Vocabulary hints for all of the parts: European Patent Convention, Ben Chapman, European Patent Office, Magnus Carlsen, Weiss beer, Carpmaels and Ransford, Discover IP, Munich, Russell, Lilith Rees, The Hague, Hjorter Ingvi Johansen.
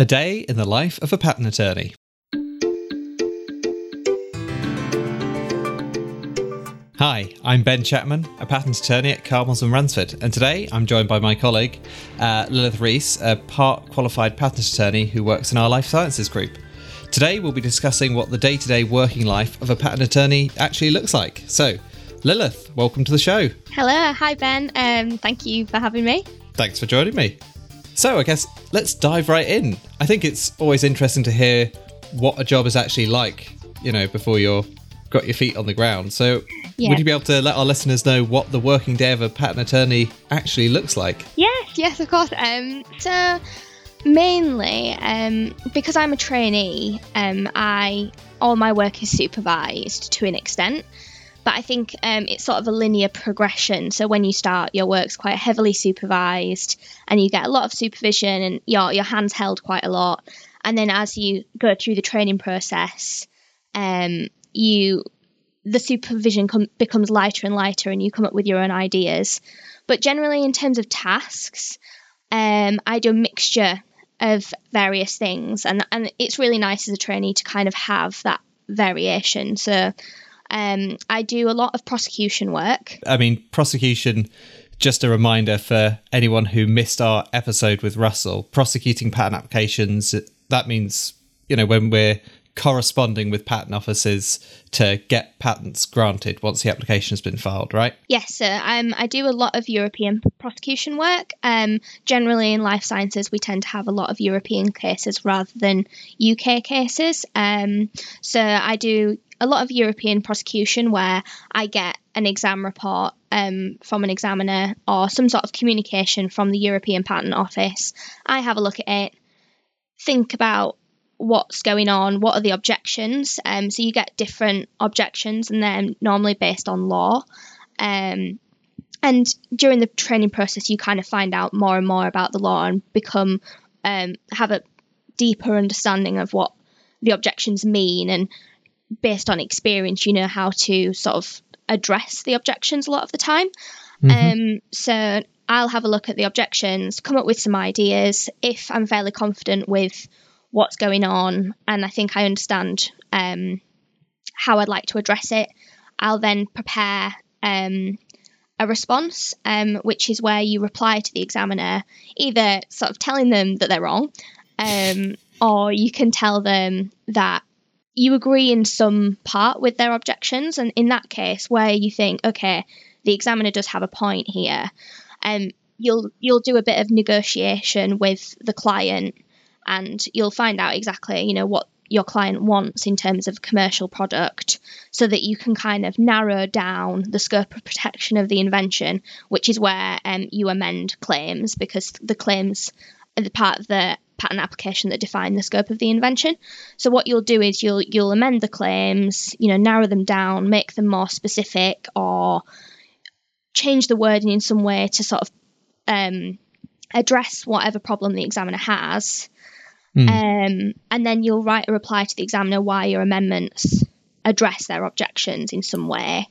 A Day in the Life of a Patent Attorney. Hi, I'm Ben Chapman, a patent attorney at Carpmaels and Ransford, and today I'm joined by my colleague Lilith Rees, a part-qualified patent attorney who works in our life sciences group. Today we'll be discussing what the day-to-day working life of a patent attorney actually looks like. So, Lilith, welcome to the show. Hello, hi Ben, thank you for having me. Thanks for joining me. So I guess let's dive right in. I think it's always interesting to hear what a job is actually like, you know, before you're got your feet on the ground. So would you be able to let our listeners know what the working day of a patent attorney actually looks like? Yes, of course. So mainly because I'm a trainee, all my work is supervised to an extent, but I think it's sort of a linear progression. So when you start, your work's quite heavily supervised and you get a lot of supervision and your hands held quite a lot. And then as you go through the training process, the supervision becomes lighter and lighter and you come up with your own ideas. But generally in terms of tasks, I do a mixture of various things, and it's really nice as a trainee to kind of have that variation. So I do a lot of prosecution work. I mean, prosecution, just a reminder for anyone who missed our episode with Russell, prosecuting patent applications, that means, you know, when we're corresponding with patent offices to get patents granted once the application has been filed, right? Yes, sir. I do a lot of European prosecution work. Generally in life sciences, we tend to have a lot of European cases rather than UK cases. So I do a lot of European prosecution where I get an exam report from an examiner or some sort of communication from the European Patent Office. I have a look at it, think about what's going on, what are the objections. So you get different objections and they're normally based on law. And during the training process, you kind of find out more and more about the law and become have a deeper understanding of what the objections mean. And based on experience, you know how to sort of address the objections a lot of the time. Mm-hmm. So I'll have a look at the objections, come up with some ideas if I'm fairly confident with what's going on, and I think I understand how I'd like to address it. I'll then prepare a response, which is where you reply to the examiner, either sort of telling them that they're wrong, or you can tell them that you agree in some part with their objections. And in that case, where you think, okay, the examiner does have a point here, you'll do a bit of negotiation with the client. And you'll find out exactly, you know, what your client wants in terms of commercial product, so that you can kind of narrow down the scope of protection of the invention, which is where you amend claims, because the claims are the part of the patent application that define the scope of the invention. So what you'll do is you'll amend the claims, you know, narrow them down, make them more specific, or change the wording in some way to sort of address whatever problem the examiner has. And then you'll write a reply to the examiner why your amendments address their objections in some way.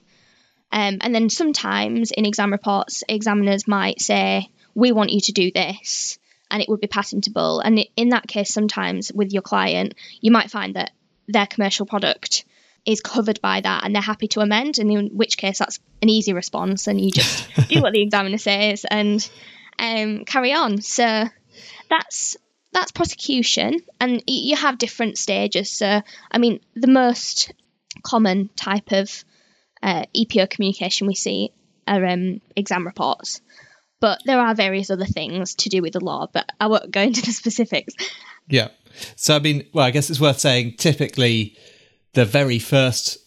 And then sometimes in exam reports, examiners might say, we want you to do this, and it would be patentable. And in that case, sometimes with your client, you might find that their commercial product is covered by that and they're happy to amend, and in which case that's an easy response and you just do what the examiner says and carry on. So that's prosecution, and you have different stages. So, I mean, the most common type of EPO communication we see are exam reports, but there are various other things to do with the law, but I won't go into the specifics. Yeah. So, I mean, well, I guess it's worth saying typically the very first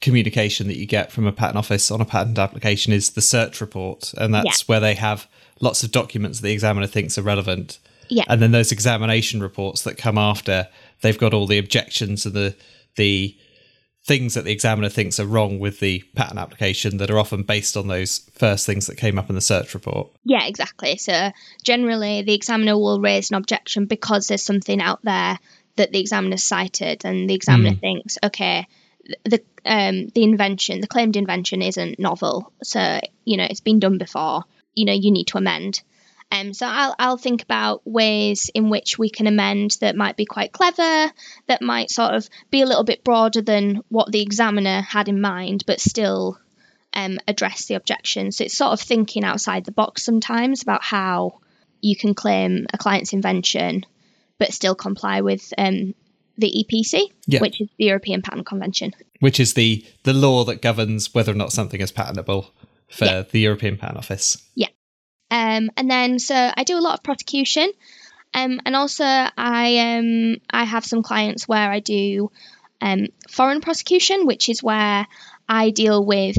communication that you get from a patent office on a patent application is the search report, and that's where they have lots of documents that the examiner thinks are relevant. Yeah. And then those examination reports that come after, they've got all the objections and the things that the examiner thinks are wrong with the patent application that are often based on those first things that came up in the search report. Yeah, exactly. So generally the examiner will raise an objection because there's something out there that the examiner cited, and the examiner thinks, okay, the claimed invention isn't novel. So, you know, it's been done before, you know, you need to amend. So I'll think about ways in which we can amend that might be quite clever, that might sort of be a little bit broader than what the examiner had in mind, but still address the objection. So it's sort of thinking outside the box sometimes about how you can claim a client's invention but still comply with the EPC, yeah, which is the European Patent Convention. Which is the law that governs whether or not something is patentable for the European Patent Office. Yeah. And then, so I do a lot of prosecution. And also I have some clients where I do foreign prosecution, which is where I deal with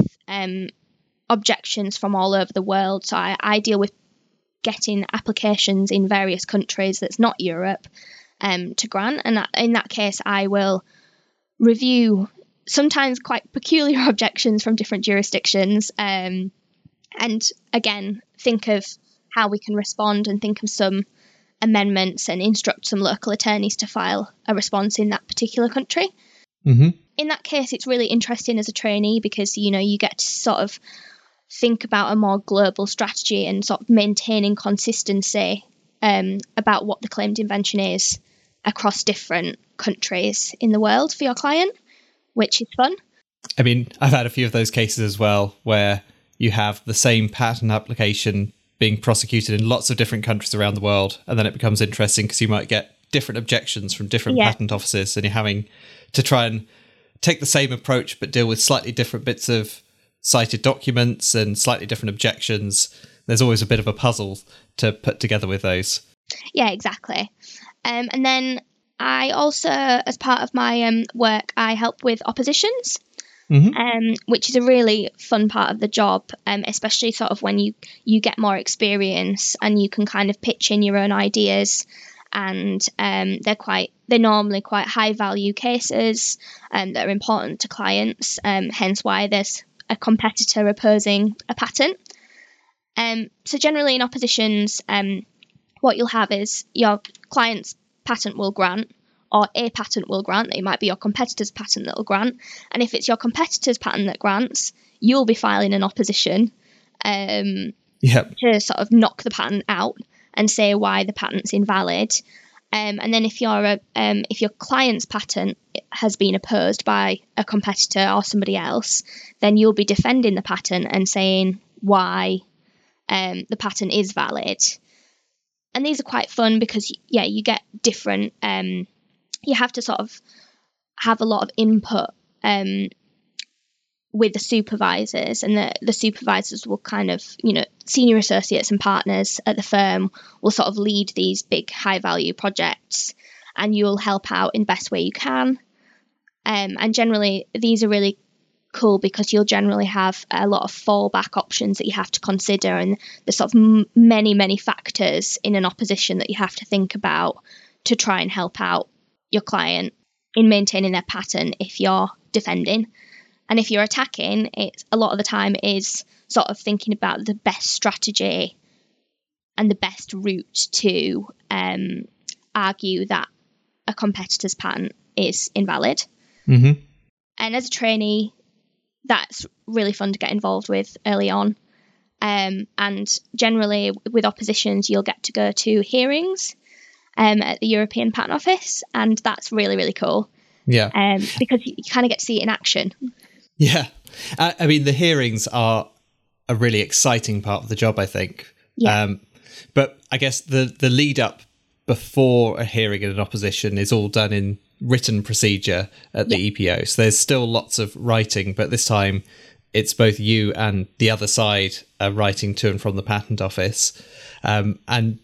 objections from all over the world. So I deal with getting applications in various countries that's not Europe to grant. And in that case, I will review sometimes quite peculiar objections from different jurisdictions. And again, think of how we can respond and think of some amendments and instruct some local attorneys to file a response in that particular country. Mm-hmm. In that case, it's really interesting as a trainee because, you know, you get to sort of think about a more global strategy and sort of maintaining consistency about what the claimed invention is across different countries in the world for your client, which is fun. I mean, I've had a few of those cases as well where you have the same patent application being prosecuted in lots of different countries around the world, and then it becomes interesting because you might get different objections from different patent offices, and you're having to try and take the same approach but deal with slightly different bits of cited documents and slightly different objections. There's always a bit of a puzzle to put together with those. Yeah, exactly. And then I also, as part of my work, I help with oppositions, mm-hmm. Which is a really fun part of the job, especially sort of when you get more experience and you can kind of pitch in your own ideas. And they're normally quite high value cases that are important to clients, hence why there's a competitor opposing a patent. So generally in oppositions, what you'll have is your client's patent will grant, or a patent will grant. It might be your competitor's patent that will grant. And if it's your competitor's patent that grants, you'll be filing an opposition to sort of knock the patent out and say why the patent's invalid. And then if your client's patent has been opposed by a competitor or somebody else, then you'll be defending the patent and saying why the patent is valid. And these are quite fun because, yeah, you get different... you have to sort of have a lot of input with the supervisors, and the supervisors will kind of, you know, senior associates and partners at the firm will sort of lead these big high value projects, and you'll help out in the best way you can. And generally these are really cool because you'll generally have a lot of fallback options that you have to consider, and there's sort of many factors in an opposition that you have to think about to try and help out your client in maintaining their patent if you're defending. And if you're attacking, it's a lot of the time is sort of thinking about the best strategy and the best route to argue that a competitor's patent is invalid. Mm-hmm. And as a trainee, that's really fun to get involved with early on. And generally with oppositions, you'll get to go to hearings at the European Patent Office. And that's really, really cool. Yeah. Because you kind of get to see it in action. Yeah. I mean, the hearings are a really exciting part of the job, I think. Yeah. But I guess the lead up before a hearing and an opposition is all done in written procedure at the EPO. So there's still lots of writing, but this time it's both you and the other side are writing to and from the patent office. And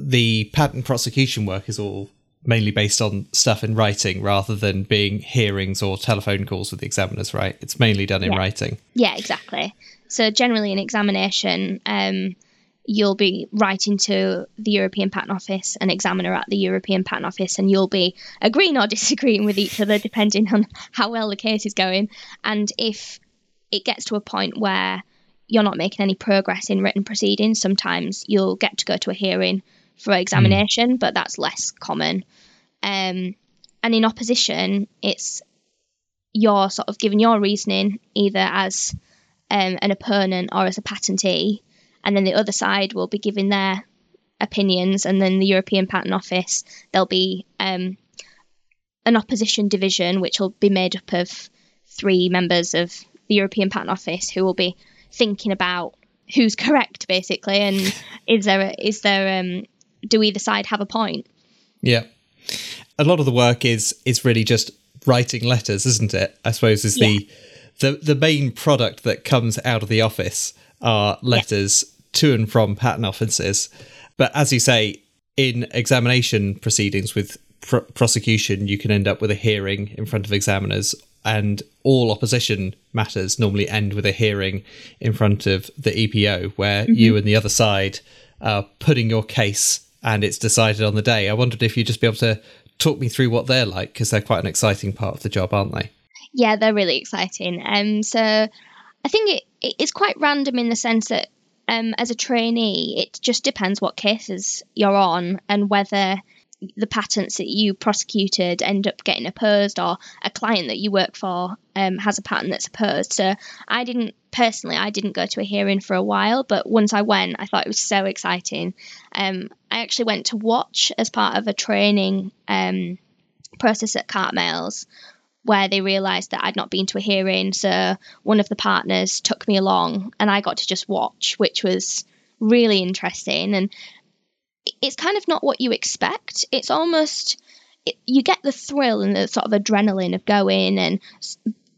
the patent prosecution work is all mainly based on stuff in writing rather than being hearings or telephone calls with the examiners, right? It's mainly done in writing. Yeah, exactly. So generally in examination, you'll be writing to the European Patent Office, an examiner at the European Patent Office, and you'll be agreeing or disagreeing with each other depending on how well the case is going. And if it gets to a point where you're not making any progress in written proceedings, sometimes you'll get to go to a hearing for examination, but that's less common. And in opposition, it's you're sort of giving your reasoning either as an opponent or as a patentee, and then the other side will be giving their opinions, and then the European Patent Office, there'll be an opposition division, which will be made up of 3 members of the European Patent Office who will be thinking about who's correct, basically, and do either side have a point? Yeah. A lot of the work is really just writing letters, isn't it? I suppose is the main product that comes out of the office are letters to and from patent offices. But as you say, in examination proceedings with prosecution, you can end up with a hearing in front of examiners, and all opposition matters normally end with a hearing in front of the EPO, where you and the other side are putting your case and it's decided on the day. I wondered if you'd just be able to talk me through what they're like, because they're quite an exciting part of the job, aren't they? Yeah, they're really exciting. So I think it's quite random in the sense that as a trainee, it just depends what cases you're on and whether the patents that you prosecuted end up getting opposed, or a client that you work for has a patent that's opposed. So I didn't go to a hearing for a while, but once I went, I thought it was so exciting. I actually went to watch as part of a training process at Carpmaels, where they realised that I'd not been to a hearing. So one of the partners took me along and I got to just watch, which was really interesting. And it's kind of not what you expect. It's almost, you get the thrill and the sort of adrenaline of going and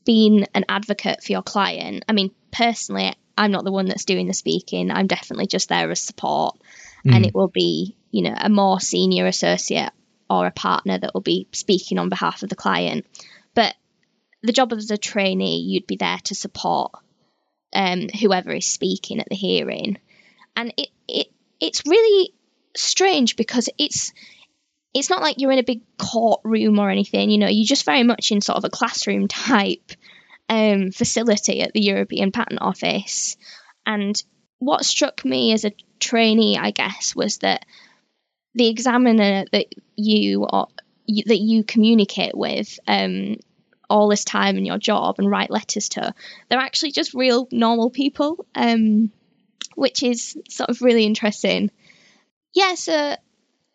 being an advocate for your client. I mean, personally, I'm not the one that's doing the speaking. I'm definitely just there as support. Mm. And it will be, a more senior associate or a partner that will be speaking on behalf of the client. But the job as a trainee, you'd be there to support whoever is speaking at the hearing. And it's really strange because it's not like you're in a big courtroom or anything, you're just very much in sort of a classroom type facility at the European Patent Office. And what struck me as a trainee, I guess, was that the examiner that you communicate with all this time in your job and write letters to, they're actually just real normal people, which is sort of really interesting. Yeah, so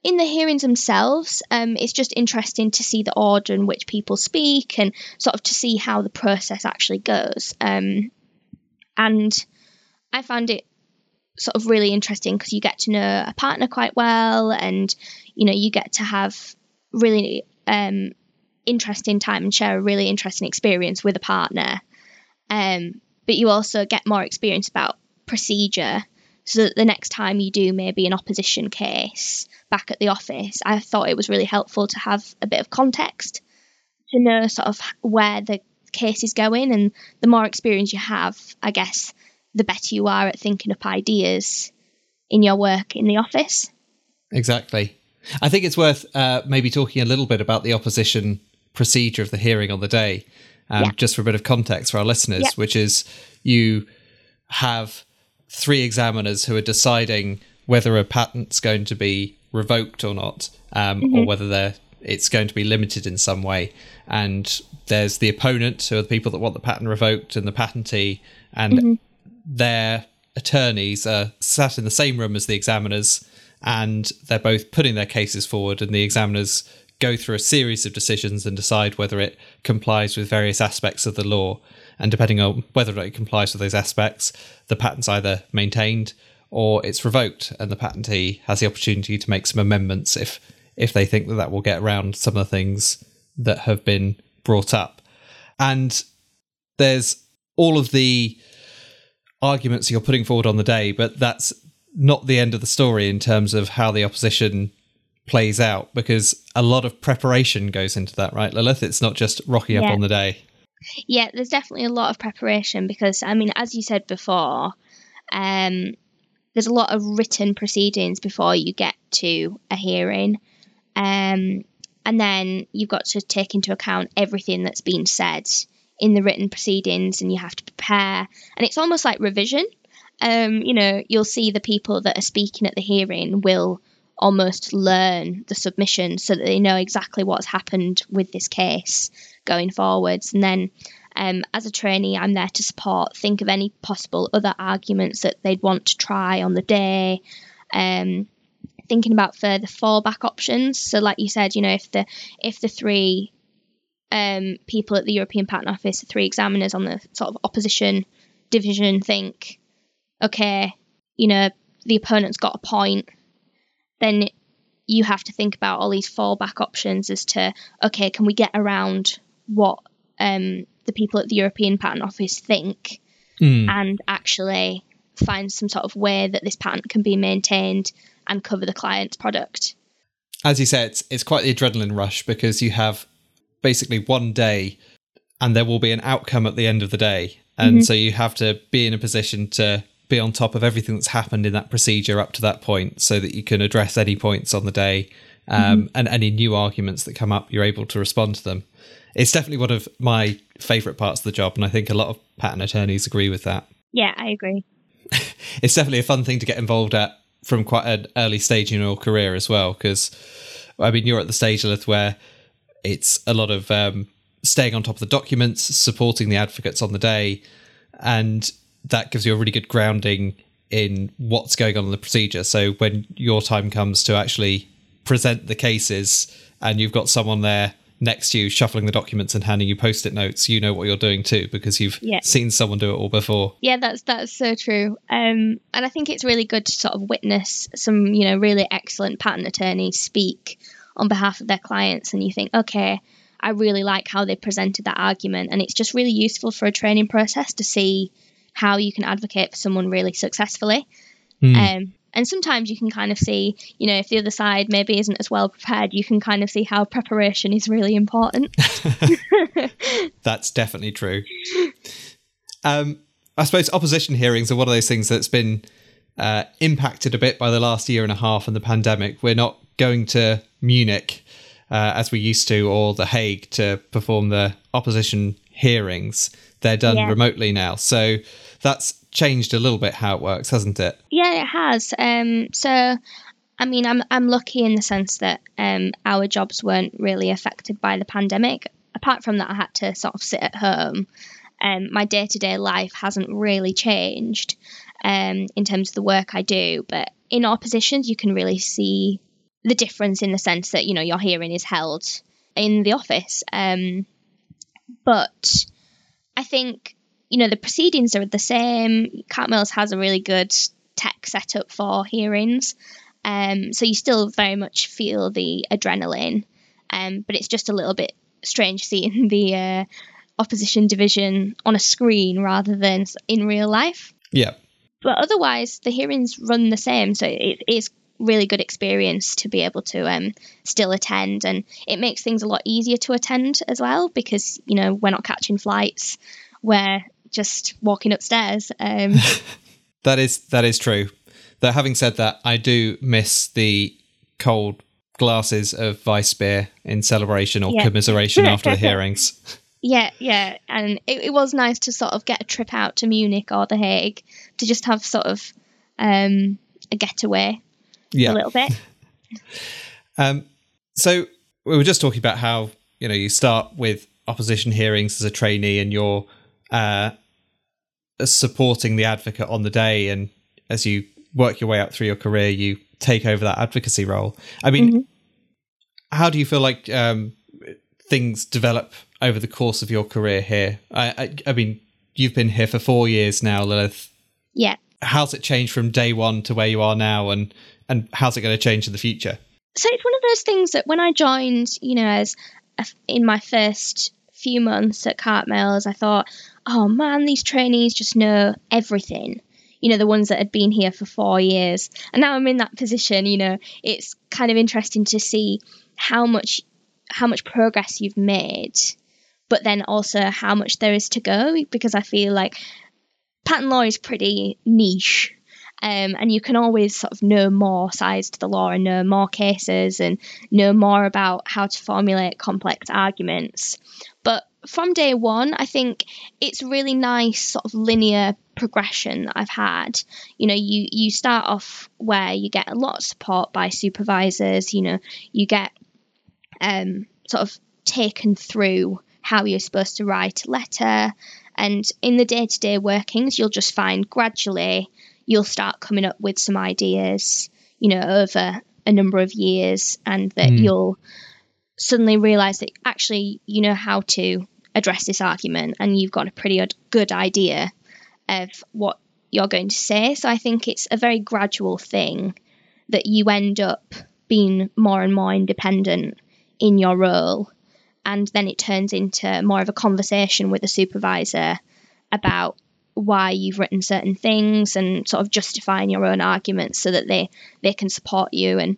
in the hearings themselves, it's just interesting to see the order in which people speak and sort of to see how the process actually goes. And I found it sort of really interesting because you get to know a partner quite well, and, you get to have really interesting time and share a really interesting experience with a partner. But you also get more experience about procedure, so that the next time you do maybe an opposition case back at the office, I thought it was really helpful to have a bit of context to know sort of where the case is going. And the more experience you have, I guess, the better you are at thinking up ideas in your work in the office. Exactly. I think it's worth maybe talking a little bit about the opposition procedure of the hearing on the day, just for a bit of context for our listeners, which is you have 3 examiners who are deciding whether a patent's going to be revoked or not, or whether it's going to be limited in some way. And there's the opponent, who are the people that want the patent revoked, and the patentee, and their attorneys are sat in the same room as the examiners, and they're both putting their cases forward, and the examiners go through a series of decisions and decide whether it complies with various aspects of the law. And depending on whether or not it complies with those aspects, the patent's either maintained or it's revoked, and the patentee has the opportunity to make some amendments if they think that will get around some of the things that have been brought up. And there's all of the arguments you're putting forward on the day, but that's not the end of the story in terms of how the opposition plays out, because a lot of preparation goes into that, right, Lilith? It's not just rocking up on the day. Yeah, there's definitely a lot of preparation because, I mean, as you said before, there's a lot of written proceedings before you get to a hearing. And then you've got to take into account everything that's been said in the written proceedings, and you have to prepare. And it's almost like revision. You'll see the people that are speaking at the hearing will almost learn the submission so that they know exactly what's happened with this case going forwards. And then as a trainee, I'm there to support, think of any possible other arguments that they'd want to try on the day, thinking about further fallback options. So like you said, you know, if the three people at the European Patent Office, three examiners on the sort of opposition division think, okay, you know, the opponent's got a point, then you have to think about all these fallback options as to, okay, can we get around what the people at the European Patent Office think and actually find some sort of way that this patent can be maintained and cover the client's product. As you say, it's quite the adrenaline rush, because you have basically one day and there will be an outcome at the end of the day. And so you have to be in a position to be on top of everything that's happened in that procedure up to that point so that you can address any points on the day and any new arguments that come up, you're able to respond to them. It's definitely one of my favourite parts of the job, and I think a lot of patent attorneys agree with that. Yeah, I agree. It's definitely a fun thing to get involved at from quite an early stage in your career as well, because, I mean, you're at the stage, Lilith, where it's a lot of staying on top of the documents, supporting the advocates on the day, and that gives you a really good grounding in what's going on in the procedure. So when your time comes to actually present the cases and you've got someone there next to you shuffling the documents and handing you post-it notes, you know what you're doing too, because you've seen someone do it all before. Yeah, that's so true. And I think it's really good to sort of witness some, you know, really excellent patent attorneys speak on behalf of their clients, and you think, okay, I really like how they presented that argument. And it's just really useful for a training process to see how you can advocate for someone really successfully. And sometimes you can kind of see, you know, if the other side maybe isn't as well prepared, you can kind of see how preparation is really important. That's definitely true. I suppose opposition hearings are one of those things that's been impacted a bit by the last year and a half and the pandemic. We're not going to Munich as we used to, or The Hague, to perform the opposition hearings. They're done remotely now. So that's changed a little bit how it works, hasn't it? Yeah, it has. So, I mean, I'm lucky in the sense that our jobs weren't really affected by the pandemic. Apart from that, I had to sort of sit at home. My day-to-day life hasn't really changed in terms of the work I do. But in oppositions, you can really see the difference in the sense that, you know, your hearing is held in the office. But I think, you know, the proceedings are the same. Carpmaels has a really good tech setup for hearings. So you still very much feel the adrenaline. But it's just a little bit strange seeing the opposition division on a screen rather than in real life. Yeah. But otherwise, the hearings run the same. So it is really good experience to be able to still attend, and it makes things a lot easier to attend as well, because, you know, we're not catching flights, we're just walking upstairs. That is true, though. Having said that, I do miss the cold glasses of Weiss beer in celebration or commiseration after the hearings. Yeah And it was nice to sort of get a trip out to Munich or The Hague to just have sort of a getaway. Yeah. A little bit. So we were just talking about how, you know, you start with opposition hearings as a trainee and you're supporting the advocate on the day, and as you work your way up through your career, you take over that advocacy role. I mean, how do you feel like things develop over the course of your career here? I mean, you've been here for 4 years now, Lilith. Yeah. How's it changed from day one to where you are now, and how's it going to change in the future? So it's one of those things that when I joined, you know, in my first few months at Carpmaels, I thought, oh man, these trainees just know everything. You know, the ones that had been here for 4 years. And now I'm in that position, you know, it's kind of interesting to see how much progress you've made, but then also how much there is to go, because I feel like patent law is pretty niche. And you can always sort of know more sides to the law and know more cases and know more about how to formulate complex arguments. But from day one, I think it's really nice sort of linear progression that I've had. You know, you start off where you get a lot of support by supervisors. You know, you get sort of taken through how you're supposed to write a letter. And in the day-to-day workings, you'll just find gradually you'll start coming up with some ideas, you know, over a number of years, and that you'll suddenly realize that actually you know how to address this argument and you've got a pretty good idea of what you're going to say. So I think it's a very gradual thing that you end up being more and more independent in your role, and then it turns into more of a conversation with a supervisor about why you've written certain things and sort of justifying your own arguments so that they can support you and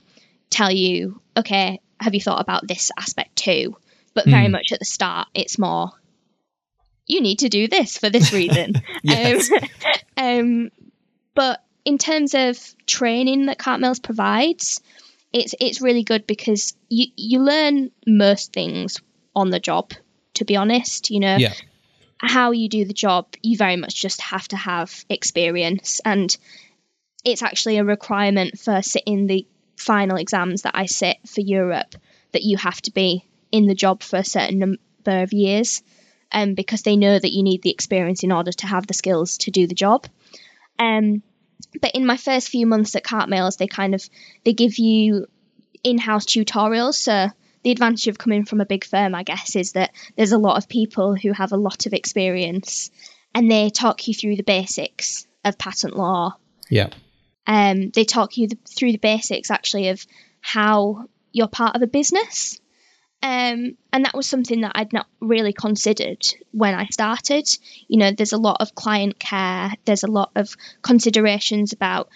tell you, okay, have you thought about this aspect too? But very much at the start, it's more, you need to do this for this reason. But in terms of training that Carpmaels provides, it's really good because you learn most things on the job, to be honest. You know, how you do the job, you very much just have to have experience. And it's actually a requirement for sitting the final exams that I sit for Europe that you have to be in the job for a certain number of years, because they know that you need the experience in order to have the skills to do the job. But in my first few months at Carpmaels, they give you in-house tutorials. So the advantage of coming from a big firm, I guess, is that there's a lot of people who have a lot of experience, and they talk you through the basics of patent law. Yeah. They talk you through the basics, actually, of how you're part of a business. And that was something that I'd not really considered when I started. You know, there's a lot of client care. There's a lot of considerations about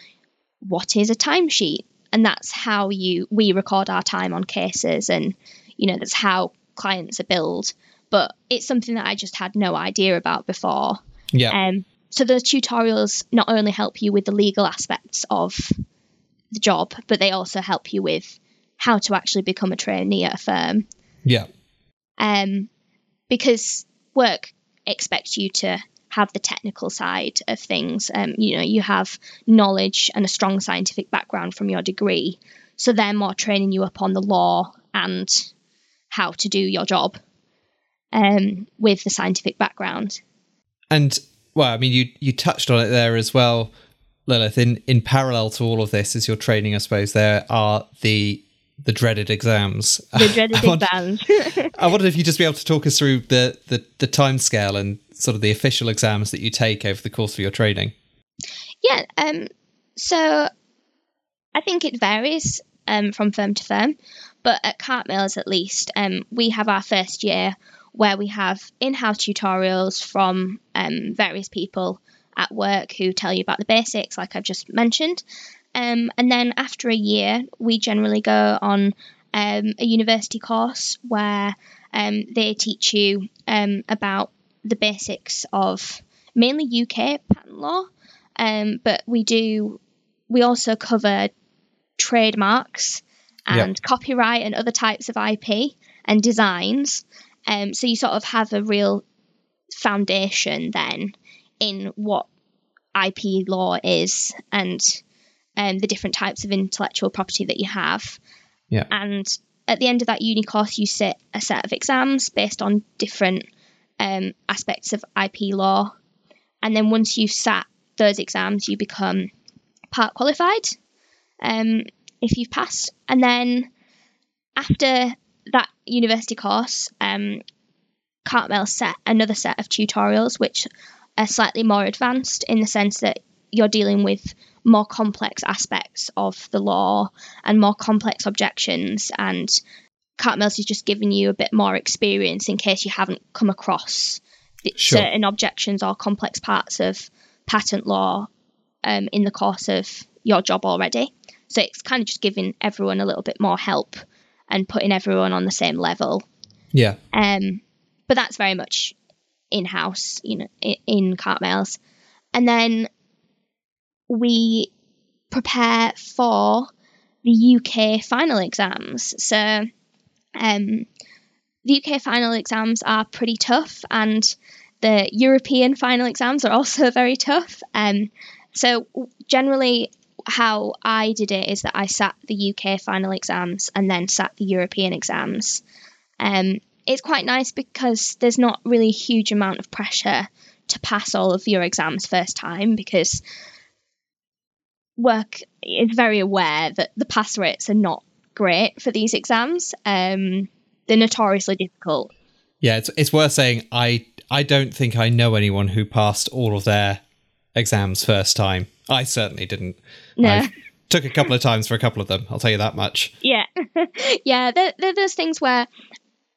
what is a timesheet. And that's how we record our time on cases. And, you know, that's how clients are billed. But it's something that I just had no idea about before. Yeah. So those tutorials not only help you with the legal aspects of the job, but they also help you with how to actually become a trainee at a firm. Yeah. Because work expects you to have the technical side of things. You know, you have knowledge and a strong scientific background from your degree. So they're more training you up on the law and how to do your job with the scientific background. And, well, I mean, you touched on it there as well, Lilith. In parallel to all of this is your training, I suppose, there are the dreaded exams. The dreaded exams. I wondered if you'd just be able to talk us through the timescale and sort of the official exams that you take over the course of your training. Yeah. So I think it varies from firm to firm, but at Carpmaels at least, we have our first year where we have in-house tutorials from various people at work who tell you about the basics, like I've just mentioned. And then after a year, we generally go on a university course where they teach you about the basics of mainly UK patent law. But we also cover trademarks and copyright and other types of IP and designs. So you sort of have a real foundation then in what IP law is and the different types of intellectual property that you have. Yeah. And at the end of that uni course, you sit a set of exams based on different aspects of IP law. And then once you've sat those exams, you become part qualified if you've passed. And then after that university course, Cartmel set another set of tutorials, which are slightly more advanced in the sense that you're dealing with more complex aspects of the law and more complex objections, and Cartmel is just giving you a bit more experience in case you haven't come across certain objections or complex parts of patent law in the course of your job already. So it's kind of just giving everyone a little bit more help and putting everyone on the same level. Yeah. But that's very much in-house, you know, in Cartmails. And then we prepare for the UK final exams. So the UK final exams are pretty tough, and the European final exams are also very tough. So generally, how I did it is that I sat the UK final exams and then sat the European exams. It's quite nice because there's not really a huge amount of pressure to pass all of your exams first time, because work is very aware that the pass rates are not great for these exams. They're notoriously difficult. Yeah, it's worth saying I don't think I know anyone who passed all of their exams first time. I certainly didn't. No. I took a couple of times for a couple of them, I'll tell you that much. Yeah. Yeah, they're those things where,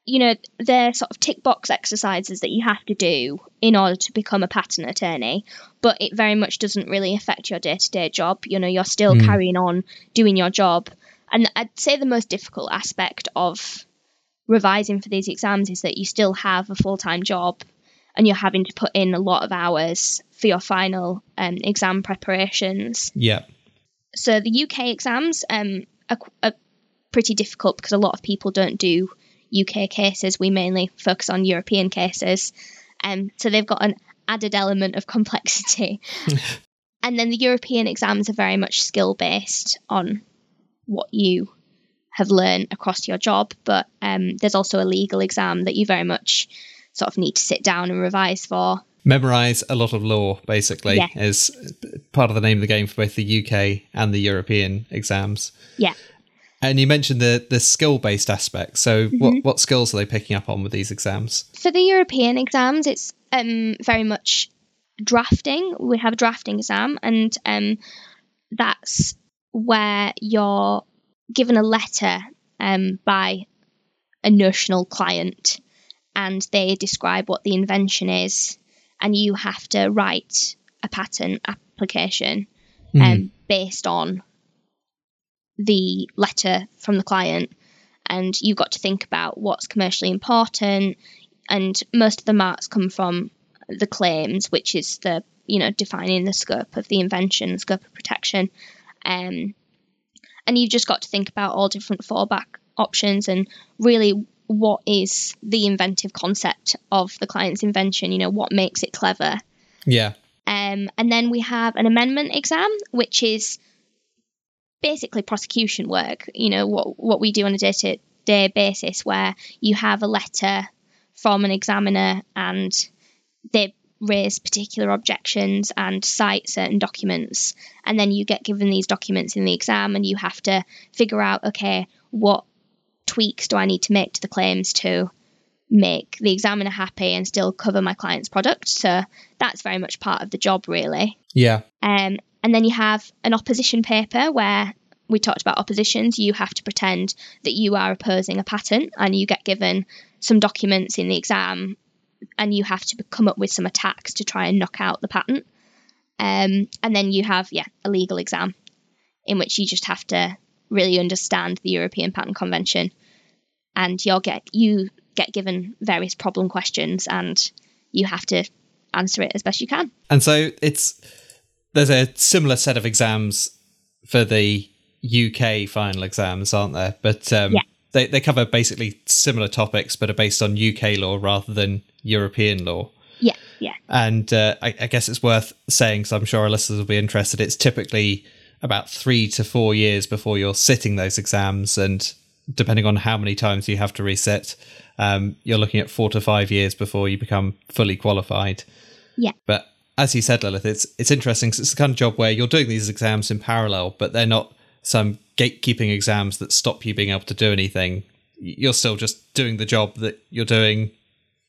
you know, they're sort of tick box exercises that you have to do in order to become a patent attorney, but it very much doesn't really affect your day-to-day job. You know, you're still carrying on doing your job. And I'd say the most difficult aspect of revising for these exams is that you still have a full-time job and you're having to put in a lot of hours for your final exam preparations. Yeah. So the UK exams are pretty difficult because a lot of people don't do UK cases. We mainly focus on European cases, so they've got an added element of complexity. And then the European exams are very much skill based on what you have learned across your job, but there's also a legal exam that you very much sort of need to sit down and revise for. Memorize a lot of law, basically. Yeah. Is part of the name of the game for both the UK and the European exams. Yeah. And you mentioned the skill-based aspect. So what skills are they picking up on with these exams? For the European exams, it's very much drafting. We have a drafting exam, and that's where you're given a letter by a notional client, and they describe what the invention is, and you have to write a patent application based on the letter from the client, and you've got to think about what's commercially important. And most of the marks come from the claims, which is the, you know, defining the scope of the invention, scope of protection, and you've just got to think about all different fallback options and really what is the inventive concept of the client's invention, you know, what makes it clever. Yeah. And then we have an amendment exam, which is basically prosecution work, you know, what we do on a day-to-day basis, where you have a letter from an examiner and they raise particular objections and cite certain documents, and then you get given these documents in the exam and you have to figure out, okay, what tweaks do I need to make to the claims to make the examiner happy and still cover my client's product? So that's very much part of the job, really. Yeah. And then you have an opposition paper, where we talked about oppositions. You have to pretend that you are opposing a patent, and you get given some documents in the exam and you have to come up with some attacks to try and knock out the patent. And then you have, a legal exam in which you just have to really understand the European Patent Convention, and you get given various problem questions and you have to answer it as best you can. And so there's a similar set of exams for the UK final exams, aren't there? But they cover basically similar topics, but are based on UK law rather than European law. Yeah, yeah. And I guess it's worth saying, because I'm sure our listeners will be interested, it's typically about 3 to 4 years before you're sitting those exams. And depending on how many times you have to resit, you're looking at 4 to 5 years before you become fully qualified. Yeah. But as you said, Lilith, it's interesting because it's the kind of job where you're doing these exams in parallel, but they're not some gatekeeping exams that stop you being able to do anything. You're still just doing the job that you're doing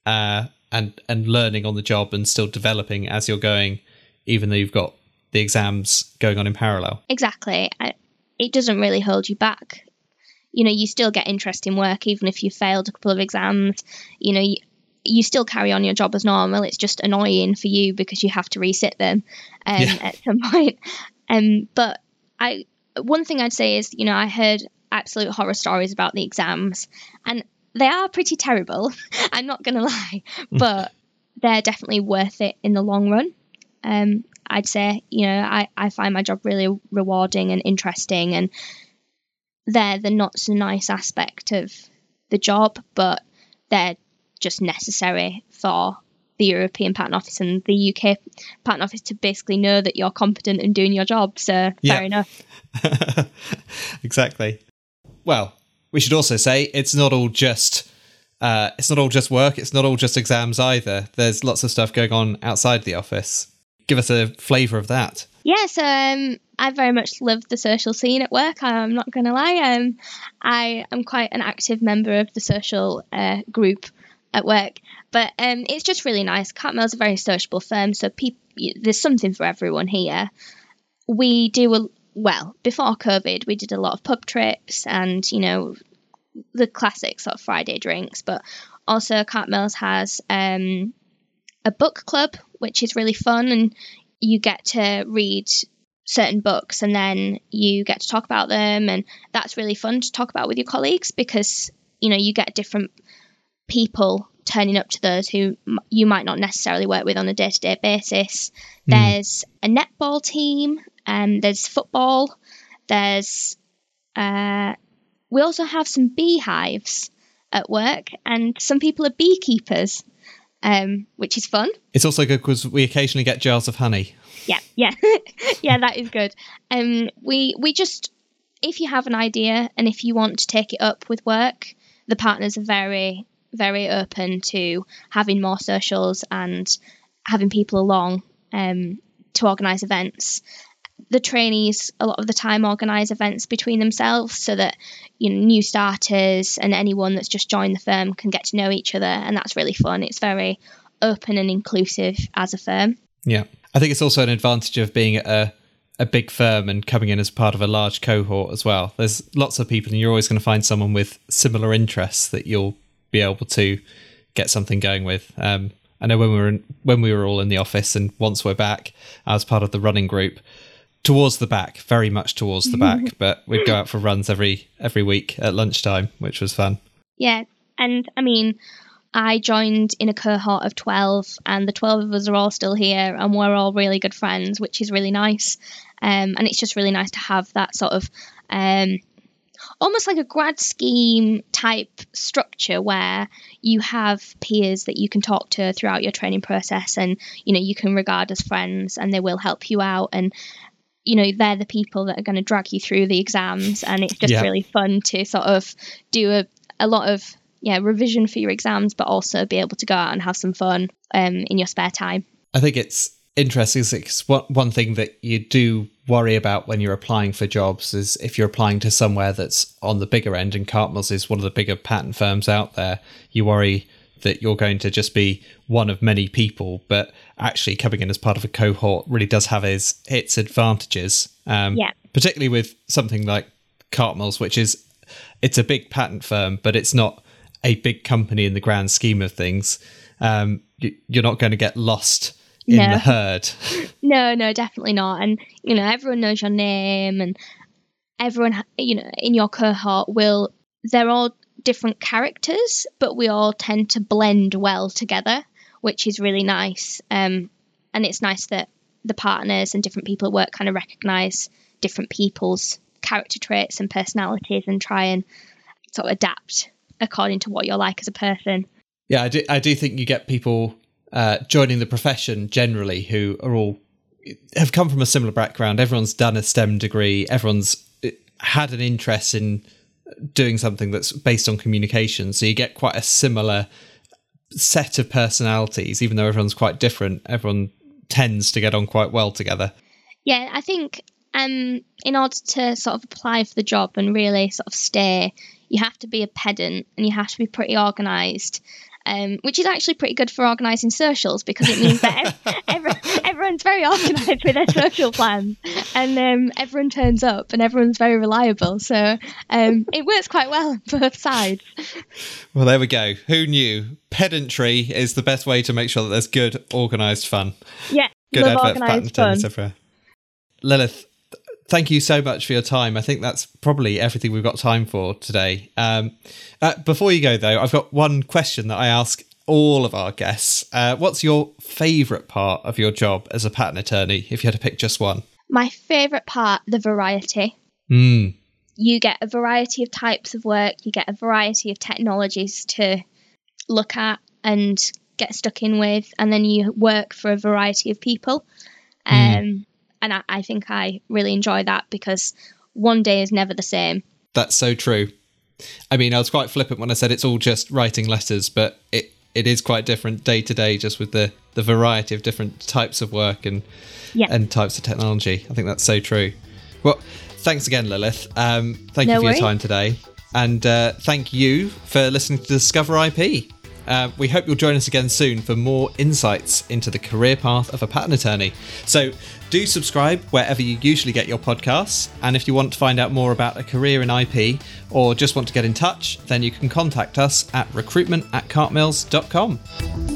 and learning on the job and still developing as you're going, even though you've got the exams going on in parallel. Exactly. It doesn't really hold you back. You know, you still get interest in work, even if you failed a couple of exams. You know, you still carry on your job as normal. It's just annoying for you because you have to resit them at some point. But one thing I'd say is, you know, I heard absolute horror stories about the exams, and they are pretty terrible. I'm not going to lie, but they're definitely worth it in the long run. I'd say, you know, I find my job really rewarding and interesting, and they're the not so nice aspect of the job, but they're just necessary for the European Patent Office and the UK Patent Office to basically know that you're competent in doing your job. So fair enough. Exactly. Well, we should also say it's not all just work. It's not all just exams either. There's lots of stuff going on outside the office. Give us a flavour of that. Yes. I very much love the social scene at work. I'm not going to lie. I am quite an active member of the social group at work. But it's just really nice. Carpmaels are a very sociable firm, so there's something for everyone here. We do, before COVID, we did a lot of pub trips and, you know, the classic sort of Friday drinks. But also Carpmaels has a book club, which is really fun, and you get to read certain books and then you get to talk about them, and that's really fun to talk about with your colleagues because, you know, you get different people turning up to those who you might not necessarily work with on a day-to-day basis. There's a netball team, there's football, there's we also have some beehives at work, and some people are beekeepers, which is fun. It's also good because we occasionally get jars of honey. Yeah yeah, that is good. We just, if you have an idea and if you want to take it up with work, the partners are very, very open to having more socials and having people along to organise events. The trainees a lot of the time organise events between themselves so that, you know, new starters and anyone that's just joined the firm can get to know each other, and that's really fun. It's very open and inclusive as a firm. Yeah, I think it's also an advantage of being a big firm and coming in as part of a large cohort as well. There's lots of people and you're always going to find someone with similar interests that you'll be able to get something going with. I know when we were all in the office, and once we're back, I was part of the running group towards the back, very much towards the back, but we'd go out for runs every week at lunchtime, which was fun. Yeah, and I mean, I joined in a cohort of 12, and the 12 of us are all still here and we're all really good friends, which is really nice. And it's just really nice to have that sort of almost like a grad scheme type structure where you have peers that you can talk to throughout your training process, and, you know, you can regard as friends and they will help you out, and, you know, they're the people that are going to drag you through the exams, and it's just really fun to sort of do a lot of revision for your exams, but also be able to go out and have some fun in your spare time. I think it's interesting. It's one thing that you do worry about when you're applying for jobs is if you're applying to somewhere that's on the bigger end, and Carpmaels is one of the bigger patent firms out there, you worry that you're going to just be one of many people, but actually coming in as part of a cohort really does have its advantages, particularly with something like Carpmaels, which is, it's a big patent firm, but it's not a big company in the grand scheme of things. You're not going to get lost in the herd. No, definitely not. And, you know, everyone knows your name, and everyone, you know, in your cohort they're all different characters, but we all tend to blend well together, which is really nice. And it's nice that the partners and different people at work kind of recognise different people's character traits and personalities and try and sort of adapt according to what you're like as a person. Yeah, I do think you get people joining the profession generally who are all have come from a similar background. Everyone's done a STEM degree. Everyone's had an interest in doing something that's based on communication. So you get quite a similar set of personalities, even though everyone's quite different. Everyone tends to get on quite well together. Yeah, I think in order to sort of apply for the job and really sort of stay, you have to be a pedant and you have to be pretty organised, which is actually pretty good for organising socials, because it means that everyone's very organised with their social plans, and everyone turns up and everyone's very reliable. So it works quite well on both sides. Well, there we go. Who knew? Pedantry is the best way to make sure that there's good organised fun. Yeah, good advert for patent terms everywhere. Lilith, thank you so much for your time. I think that's probably everything we've got time for today. Before you go, though, I've got one question that I ask all of our guests. What's your favourite part of your job as a patent attorney, if you had to pick just one? My favourite part, the variety. You get a variety of types of work. You get a variety of technologies to look at and get stuck in with. And then you work for a variety of people. And I think I really enjoy that, because one day is never the same. That's so true. I mean, I was quite flippant when I said it's all just writing letters, but it is quite different day to day, just with the variety of different types of work and types of technology. I think that's so true. Well, thanks again, Lilith. Thank you for your time today. And thank you for listening to Discover IP. We hope you'll join us again soon for more insights into the career path of a patent attorney. So do subscribe wherever you usually get your podcasts. And if you want to find out more about a career in IP or just want to get in touch, then you can contact us at recruitment@carpmails.com.